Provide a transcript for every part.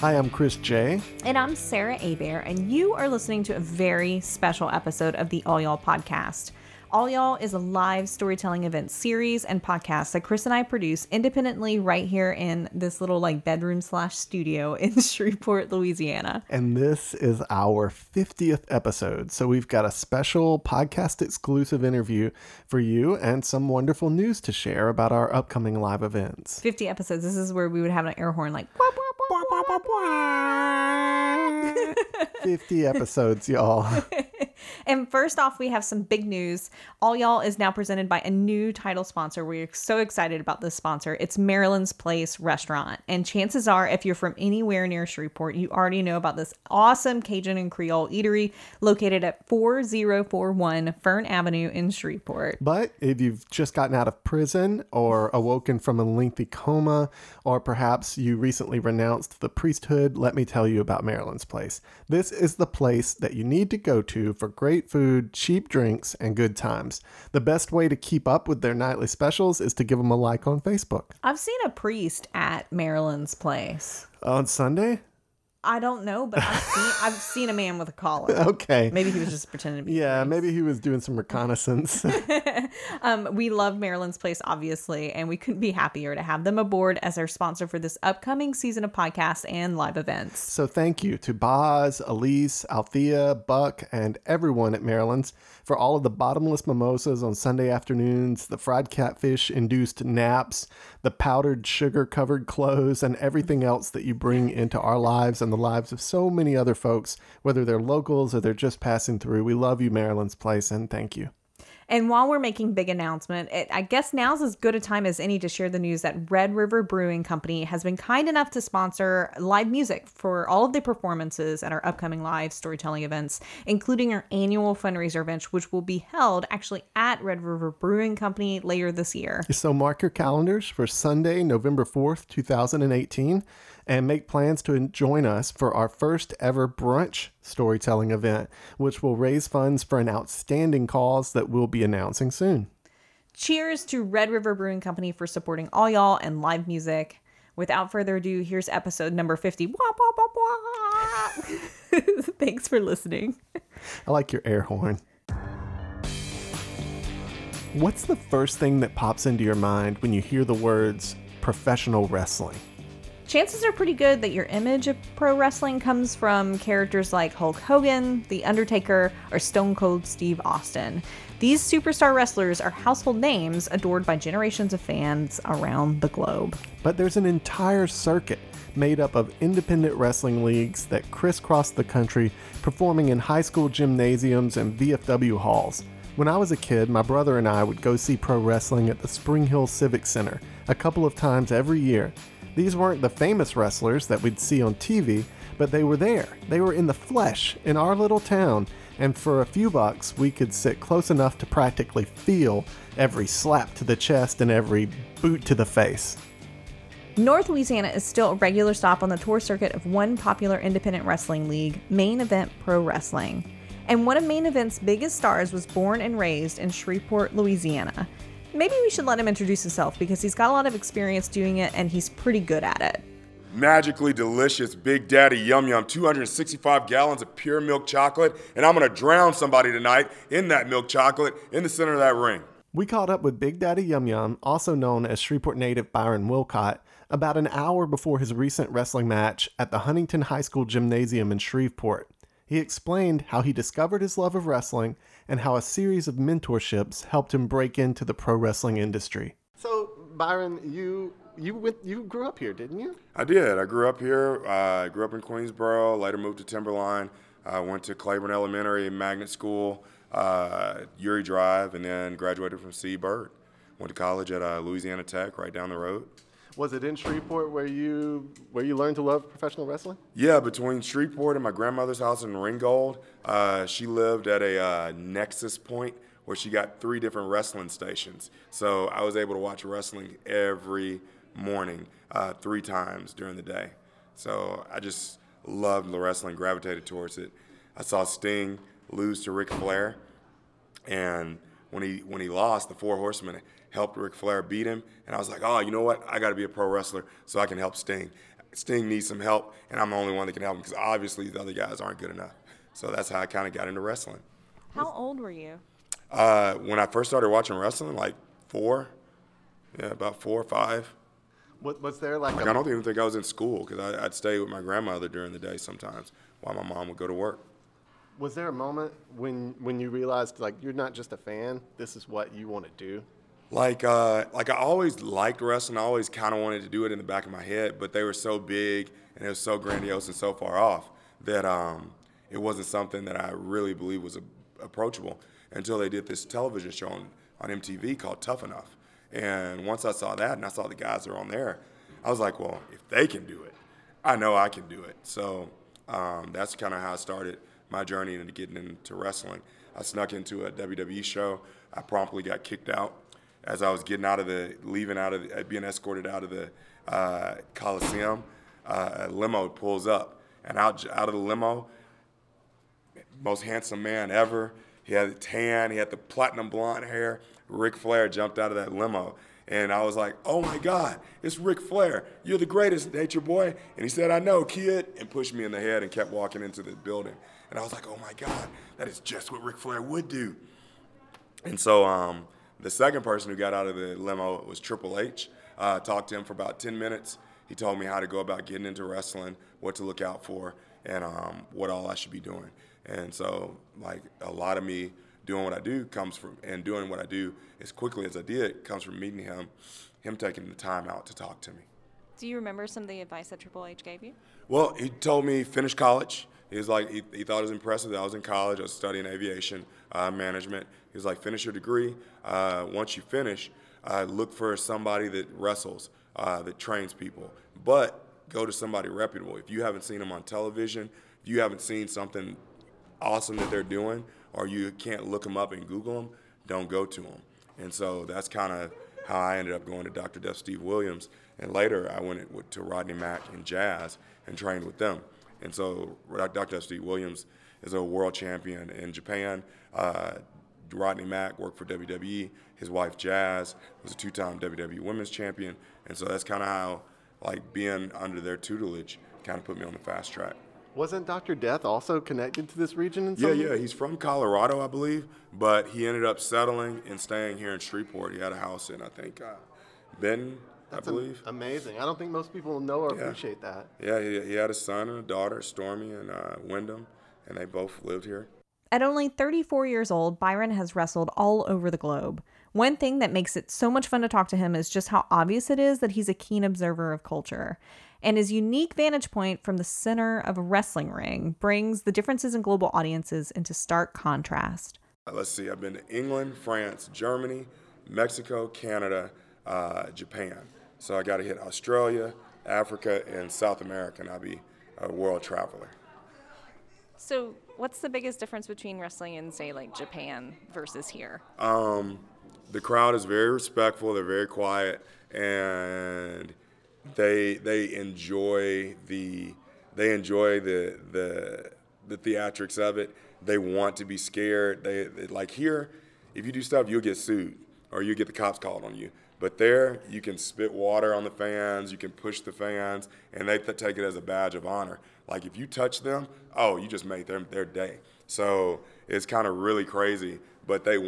Hi, I'm Chris J. And I'm Sarah Abear, and you are listening to a very special episode of the All Y'all podcast. All Y'all is a live storytelling event series and podcast that Chris and I produce independently right here in this little bedroom / studio in Shreveport, Louisiana. And this is our 50th episode. So we've got a special podcast exclusive interview for you and some wonderful news to share about our upcoming live events. 50 episodes. This is where we would have an air horn like, wah, wah, wah, wah, wah, wah. 50 episodes, y'all. And first off, we have some big news. All Y'all is now presented by a new title sponsor. We're so excited about this sponsor. It's Maryland's Place Restaurant. And chances are, if you're from anywhere near Shreveport, you already know about this awesome Cajun and Creole eatery located at 4041 Fern Avenue in Shreveport. But if you've just gotten out of prison or awoken from a lengthy coma, or perhaps you recently renounced the priesthood, let me tell you about Maryland's Place. This is the place that you need to go to for great food, cheap drinks, and good times. The best way to keep up with their nightly specials is to give them a like on Facebook. I've seen a priest at Maryland's Place. On Sunday? I don't know, but I've seen a man with a collar. Okay. Maybe he was just pretending to be. Yeah, maybe he was doing some reconnaissance. We love Maryland's Place, obviously, and we couldn't be happier to have them aboard as our sponsor for this upcoming season of podcasts and live events. So thank you to Boz, Elise, Althea, Buck, and everyone at Maryland's for all of the bottomless mimosas on Sunday afternoons, the fried catfish-induced naps, the powdered sugar-covered clothes, and everything else that you bring into our lives and the lives of so many other folks, whether they're locals or they're just passing through. We love you, Maryland's Place, and thank you. And while we're making big announcement, I guess now's as good a time as any to share the news that Red River Brewing Company has been kind enough to sponsor live music for all of the performances at our upcoming live storytelling events, including our annual fundraiser event, which will be held actually at Red River Brewing Company later this year. So mark your calendars for Sunday, November 4th, 2018, and make plans to join us for our first ever brunch storytelling event, which will raise funds for an outstanding cause that we'll be announcing soon. Cheers to Red River Brewing Company for supporting All Y'all and live music. Without further ado, here's episode number 50. Wah, wah, wah, wah. Thanks for listening. I like your air horn. What's the first thing that pops into your mind when you hear the words professional wrestling? Chances are pretty good that your image of pro wrestling comes from characters like Hulk Hogan, The Undertaker, or Stone Cold Steve Austin. These superstar wrestlers are household names adored by generations of fans around the globe. But there's an entire circuit made up of independent wrestling leagues that crisscross the country, performing in high school gymnasiums and VFW halls. When I was a kid, my brother and I would go see pro wrestling at the Spring Hill Civic Center a couple of times every year. These weren't the famous wrestlers that we'd see on TV, but they were there. They were in the flesh in our little town, and for a few bucks, we could sit close enough to practically feel every slap to the chest and every boot to the face. North Louisiana is still a regular stop on the tour circuit of one popular independent wrestling league, Main Event Pro Wrestling. And one of Main Event's biggest stars was born and raised in Shreveport, Louisiana. Maybe we should let him introduce himself because he's got a lot of experience doing it and he's pretty good at it. Magically delicious Big Daddy Yum Yum, 265 gallons of pure milk chocolate, and I'm going to drown somebody tonight in that milk chocolate in the center of that ring. We caught up with Big Daddy Yum Yum, also known as Shreveport native Byron Wilcott, about an hour before his recent wrestling match at the Huntington High School gymnasium in Shreveport. He explained how he discovered his love of wrestling and how a series of mentorships helped him break into the pro wrestling industry. So, Byron, you grew up here, didn't you? I did. I grew up here. I grew up in Queensboro, later moved to Timberline. I went to Claiborne Elementary Magnet School, Uri Drive, and then graduated from C. Bird. Went to college at Louisiana Tech right down the road. Was it in Shreveport where you learned to love professional wrestling? Yeah, between Shreveport and my grandmother's house in Ringgold, she lived at a nexus point where she got 3 different wrestling stations. So I was able to watch wrestling every morning, 3 times during the day. So I just loved the wrestling, gravitated towards it. I saw Sting lose to Ric Flair, and when he lost, the Four Horsemen helped Ric Flair beat him, and I was like, oh, you know what? I got to be a pro wrestler so I can help Sting. Sting needs some help, and I'm the only one that can help him because obviously the other guys aren't good enough. So that's how I kind of got into wrestling. How old were you? When I first started watching wrestling, like four. Yeah, about 4 or 5. What was there like? I don't even think I was in school because I'd stay with my grandmother during the day sometimes while my mom would go to work. Was there a moment when you realized, like, you're not just a fan, this is what you want to do? Like I always liked wrestling. I always kind of wanted to do it in the back of my head, but they were so big and it was so grandiose and so far off that it wasn't something that I really believed was approachable until they did this television show on MTV called Tough Enough. And once I saw that and I saw the guys that were on there, I was like, well, if they can do it, I know I can do it. So that's kind of how I started my journey into getting into wrestling. I snuck into a WWE show. I promptly got kicked out. As I was being escorted out of the Coliseum, a limo pulls up. And out of the limo, most handsome man ever. He had the tan, he had the platinum blonde hair. Ric Flair jumped out of that limo. And I was like, oh my God, it's Ric Flair. You're the greatest, Nature Boy. And he said, I know, kid, and pushed me in the head and kept walking into the building. And I was like, oh my God, that is just what Ric Flair would do. And so the second person who got out of the limo was Triple H. Talked to him for about 10 minutes. He told me how to go about getting into wrestling, what to look out for, and what all I should be doing. And so, like, a lot of me doing what I do comes from, and doing what I do as quickly as I did comes from meeting him taking the time out to talk to me. Do you remember some of the advice that Triple H gave you? Well, he told me finish college. He was like, he thought it was impressive that I was in college. I was studying aviation management. He was like, finish your degree. Once you finish, look for somebody that wrestles, that trains people. But go to somebody reputable. If you haven't seen them on television, if you haven't seen something awesome that they're doing, or you can't look them up and Google them, don't go to them. And so that's kind of how I ended up going to Dr. Death Steve Williams. And later I went to Rodney Mack and Jazz and trained with them. And so Dr. Death Steve Williams is a world champion in Japan. Rodney Mack worked for WWE. His wife Jazz was a two-time WWE Women's Champion. And so that's kind of how, like, being under their tutelage kind of put me on the fast track. Wasn't Dr. Death also connected to this region in some way? Yeah, he's from Colorado, I believe, but he ended up settling and staying here in Shreveport. He had a house in, I think, Benton, I believe. Amazing. I don't think most people know or appreciate that. Yeah, he had a son and a daughter, Stormy and Wyndham, and they both lived here. At only 34 years old, Byron has wrestled all over the globe. One thing that makes it so much fun to talk to him is just how obvious it is that he's a keen observer of culture. And his unique vantage point from the center of a wrestling ring brings the differences in global audiences into stark contrast. Let's see, I've been to England, France, Germany, Mexico, Canada, Japan. So I got to hit Australia, Africa, and South America, and I'll be a world traveler. So what's the biggest difference between wrestling in, say, like Japan versus here? The crowd is very respectful. They're very quiet, and they enjoy the theatrics of it. They want to be scared. They like here, if you do stuff, you'll get sued or you get the cops called on you. But there, you can spit water on the fans, you can push the fans, and they take it as a badge of honor. Like if you touch them, oh, you just made their day. So it's kind of really crazy, but they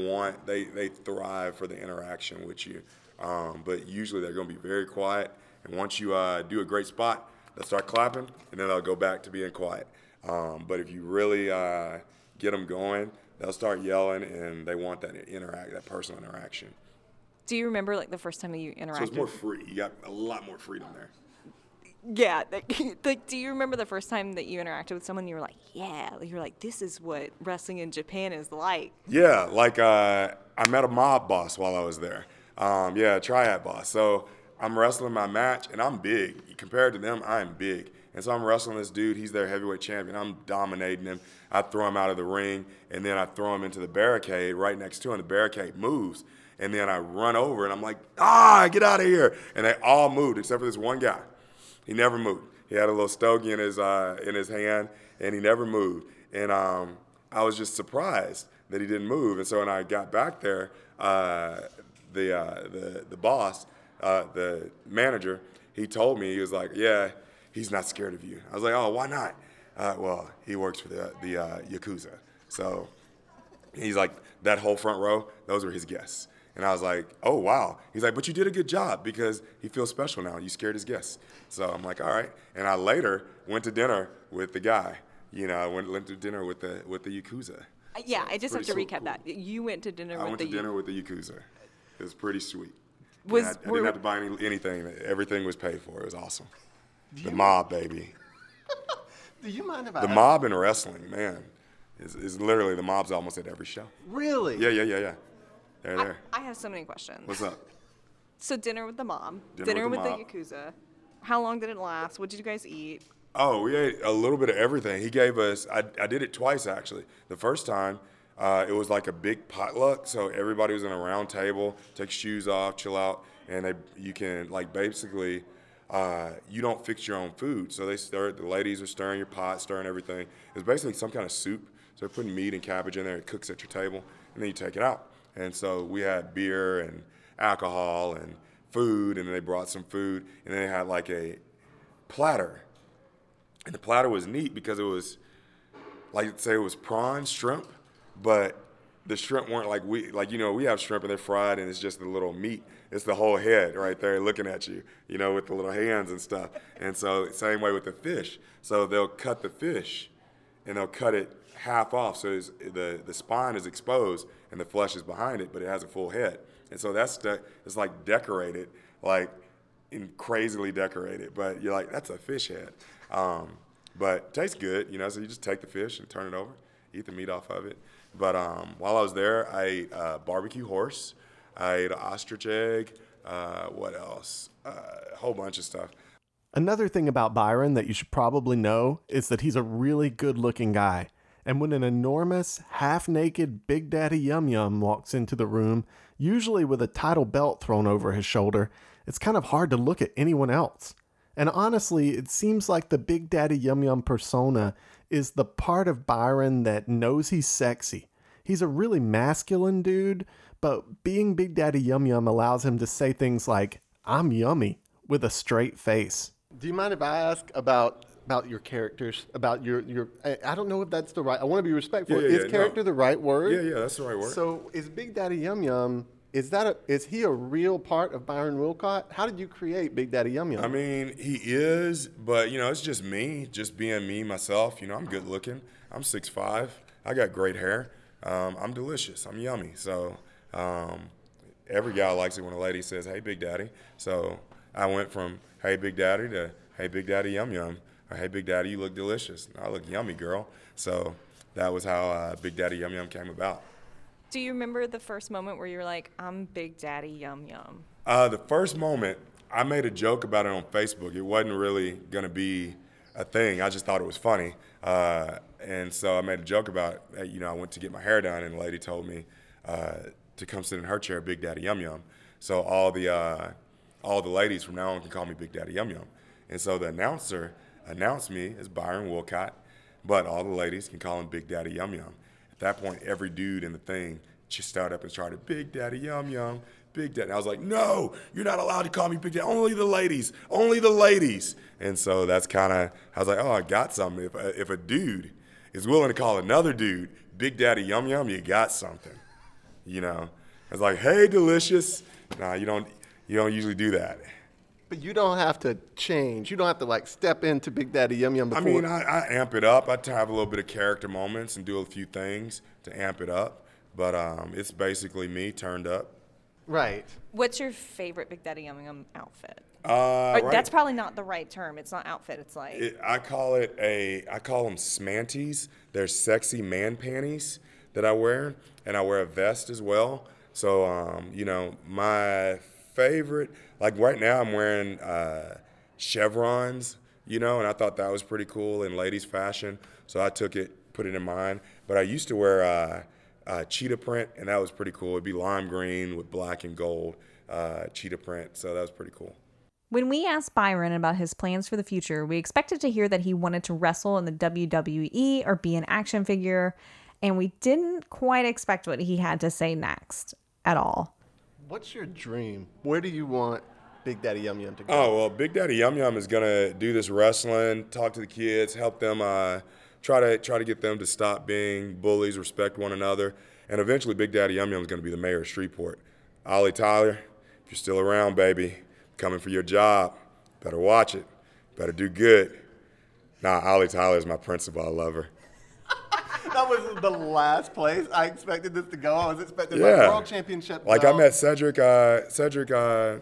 thrive for the interaction with you. But usually they're going to be very quiet. And once you do a great spot, they'll start clapping, and then they'll go back to being quiet. But if you really get them going, they'll start yelling, and they want that personal interaction. Do you remember, like, the first time that you interacted? So it's more free. You got a lot more freedom there. Yeah. Like, do you remember the first time that you interacted with someone? You were like, yeah. You were like, this is what wrestling in Japan is like. Yeah. Like, I met a mob boss while I was there. Yeah, a triad boss. So I'm wrestling my match, and I'm big. Compared to them, I'm big. And so I'm wrestling this dude. He's their heavyweight champion. I'm dominating him. I throw him out of the ring, and then I throw him into the barricade right next to him. The barricade moves, and then I run over, and I'm like, get out of here. And they all moved except for this one guy. He never moved. He had a little stogie in his hand, and he never moved. And I was just surprised that he didn't move. And so when I got back there, the boss, the manager, he told me, he was like, yeah, he's not scared of you. I was like, oh, why not? Well, he works for the Yakuza. So he's like, that whole front row, those were his guests. And I was like, oh, wow. He's like, but you did a good job because he feels special now. You scared his guests. So I'm like, all right. And I later went to dinner with the guy. You know, I went to dinner with the Yakuza. Yeah, so I just have to recap that. You went to dinner with the Yakuza. I went to dinner with the Yakuza. It was pretty sweet. I didn't have to buy anything. Everything was paid for. It was awesome. The mob, baby. Do you mind if I... The mob in wrestling, man, is literally the mob's almost at every show. Really? Yeah. They're there. I have so many questions. What's up? So dinner with the mob. Dinner with the Yakuza. How long did it last? What did you guys eat? Oh, we ate a little bit of everything. He gave us, I did it twice, actually. The first time, it was like a big potluck, so everybody was in a round table, take shoes off, chill out, and you can, like, basically, you don't fix your own food. So the ladies are stirring your pot, stirring everything. It's basically some kind of soup. So they're putting meat and cabbage in there. It cooks at your table, and then you take it out. And so we had beer and alcohol and food, and then they brought some food, and then they had, like, a platter. And the platter was neat because it was, like, say it was prawn, shrimp, but the shrimp weren't like we have shrimp and they're fried and it's just the little meat. It's the whole head right there looking at you, you know, with the little hands and stuff. And so same way with the fish. So they'll cut the fish and they'll cut it half off. So the spine is exposed and the flesh is behind it, but it has a full head. And so it's like decorated, like crazily decorated, but you're like, that's a fish head. But tastes good, you know, so you just take the fish and turn it over, eat the meat off of it. But while I was there, I ate barbecue horse, I ate an ostrich egg, what else? A whole bunch of stuff. Another thing about Byron that you should probably know is that he's a really good-looking guy. And when an enormous, half-naked Big Daddy Yum Yum walks into the room, usually with a title belt thrown over his shoulder, it's kind of hard to look at anyone else. And honestly, it seems like the Big Daddy Yum Yum persona is the part of Byron that knows he's sexy. He's a really masculine dude, but being Big Daddy Yum Yum allows him to say things like, I'm yummy, with a straight face. Do you mind if I ask about your characters, about your I don't know if that's the right, I want to be respectful. Is character the right word? Yeah, that's the right word. So is Big Daddy Yum Yum... Is he a real part of Byron Wilcott? How did you create Big Daddy Yum Yum? I mean, he is, but, you know, it's just me, just being me, myself. You know, I'm good looking. I'm 6'5". I got great hair. I'm delicious. I'm yummy. So every guy likes it when a lady says, hey, Big Daddy. So I went from, hey, Big Daddy to, hey, Big Daddy Yum Yum. Or, hey, Big Daddy, you look delicious. I look yummy, girl. So that was how Big Daddy Yum Yum came about. Do you remember the first moment where you were like, I'm Big Daddy Yum Yum? The first moment, I made a joke about it on Facebook. It wasn't really going to be a thing. I just thought it was funny. And so I made a joke about, you know, I went to get my hair done, and the lady told me to come sit in her chair, Big Daddy Yum Yum. So all the ladies from now on can call me Big Daddy Yum Yum. And so the announcer announced me as Byron Wilcott, but all the ladies can call him Big Daddy Yum Yum. At that point, every dude in the thing just started up and started, Big Daddy Yum Yum, Big Daddy. And I was like, no, you're not allowed to call me Big Daddy. Only the ladies. And so that's kind of, I was like, oh, I got something. If a dude is willing to call another dude Big Daddy Yum Yum, you got something. You know, I was like, hey, delicious. Nah, you don't usually do that. But you don't have to change. You don't have to, like, step into Big Daddy Yum Yum before. I mean, I amp it up. I have a little bit of character moments and do a few things to amp it up. But it's basically me turned up. Right. What's your favorite Big Daddy Yum Yum outfit? That's probably not the right term. It's not outfit. It's like. I call them smanties. They're sexy man panties that I wear. And I wear a vest as well. So, you know, my favorite, like right now I'm wearing chevrons, you know, and I thought that was pretty cool in ladies fashion, so I took it, put it in mine. But I used to wear cheetah print, and that was pretty cool. It'd be lime green with black and gold cheetah print, so that was pretty cool. When we asked Byron about his plans for the future, we expected to hear that he wanted to wrestle in the WWE or be an action figure, and we didn't quite expect what he had to say next at all. What's your dream? Where do you want Big Daddy Yum Yum to go? Oh, well, Big Daddy Yum Yum is going to do this wrestling, talk to the kids, help them try to get them to stop being bullies, respect one another. And eventually Big Daddy Yum Yum is going to be the mayor of Shreveport. Ollie Tyler, if you're still around, baby, coming for your job, better watch it, better do good. Nah, Ollie Tyler is my principal. I love her. That was the last place I expected this to go. I was expecting my world championship. Like I met Cedric Glover.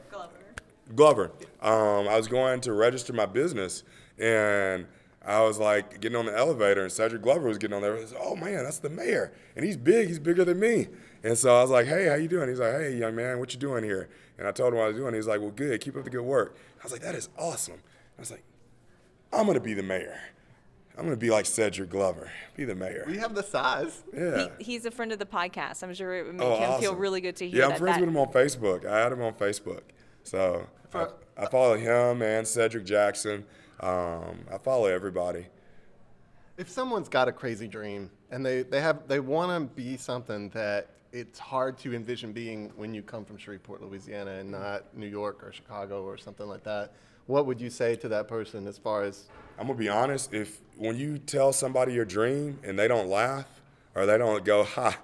I was going to register my business, and I was like getting on the elevator, and Cedric Glover was getting on there. I was like, oh man, that's the mayor, and he's big. He's bigger than me. And so I was like, hey, how you doing? He's like, hey, young man, what you doing here? And I told him what I was doing. He's like, well, good. Keep up the good work. I was like, that is awesome. I was like, I'm gonna be the mayor. I'm going to be like Cedric Glover, be the mayor. We have the size. Yeah. He's a friend of the podcast. I'm sure it would make him awesome. Feel really good to hear that. Yeah, I'm friends with him on Facebook. I had him on Facebook. So I follow him and Cedric Jackson. I follow everybody. If someone's got a crazy dream and they want to be something that it's hard to envision being when you come from Shreveport, Louisiana, and not New York or Chicago or something like that, what would you say to that person as far as? I'm going to be honest. If when you tell somebody your dream and they don't laugh or they don't go, ha,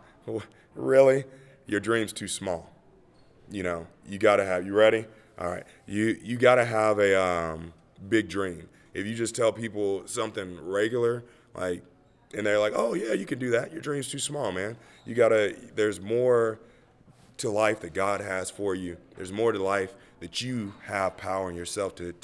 really? Your dream's too small. You know, you got to have, you ready? All right. You got to have a big dream. If you just tell people something regular, like, and they're like, oh, yeah, you can do that. Your dream's too small, man. You got to, there's more to life that God has for you. There's more to life that you have power in yourself to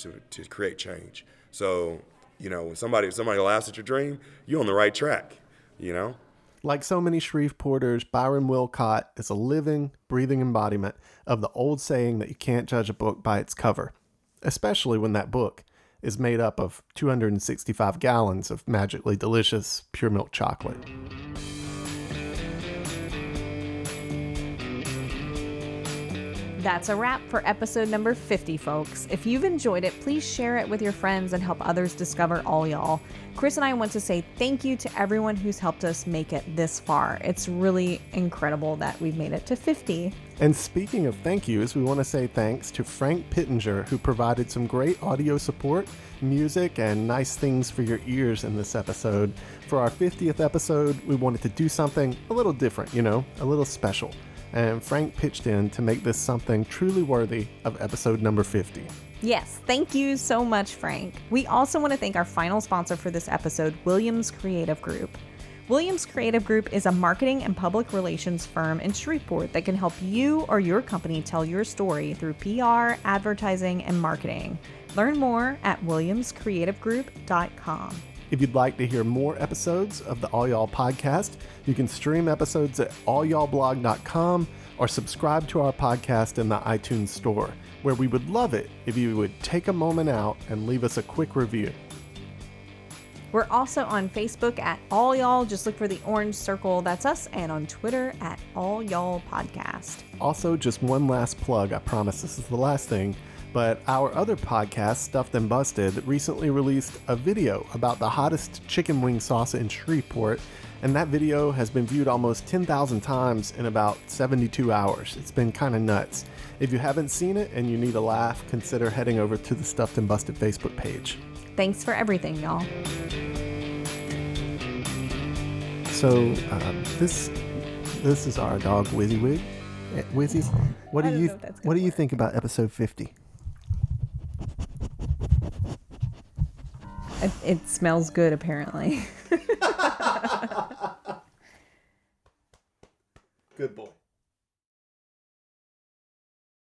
create change. So, you know, when somebody laughs at your dream, you're on the right track, you know? Like so many Shreveporters, Byron Wilcott is a living, breathing embodiment of the old saying that you can't judge a book by its cover, especially when that book is made up of 265 gallons of magically delicious pure milk chocolate. That's a wrap for episode number 50, folks. If you've enjoyed it, please share it with your friends and help others discover All Y'all. Chris and I want to say thank you to everyone who's helped us make it this far. It's really incredible that we've made it to 50. And speaking of thank yous, we want to say thanks to Frank Pittenger, who provided some great audio support, music, and nice things for your ears in this episode. For our 50th episode, we wanted to do something a little different, you know, a little special. And Frank pitched in to make this something truly worthy of episode number 50. Yes, thank you so much, Frank. We also want to thank our final sponsor for this episode, Williams Creative Group. Williams Creative Group is a marketing and public relations firm in Shreveport that can help you or your company tell your story through PR, advertising, and marketing. Learn more at williamscreativegroup.com. If you'd like to hear more episodes of the All Y'all podcast, you can stream episodes at allyallblog.com or subscribe to our podcast in the iTunes store, where we would love it if you would take a moment out and leave us a quick review. We're also on Facebook at All Y'all. Just look for the orange circle. That's us. And on Twitter at All Y'all Podcast. Also, just one last plug. I promise this is the last thing. But our other podcast, Stuffed and Busted, recently released a video about the hottest chicken wing sauce in Shreveport, and that video has been viewed almost 10,000 times in about 72 hours. It's been kind of nuts. If you haven't seen it and you need a laugh, consider heading over to the Stuffed and Busted Facebook page. Thanks for everything, y'all. So this is our dog, Wizzywig. Wizzy, what do you think about episode 50? It smells good, apparently. Good boy.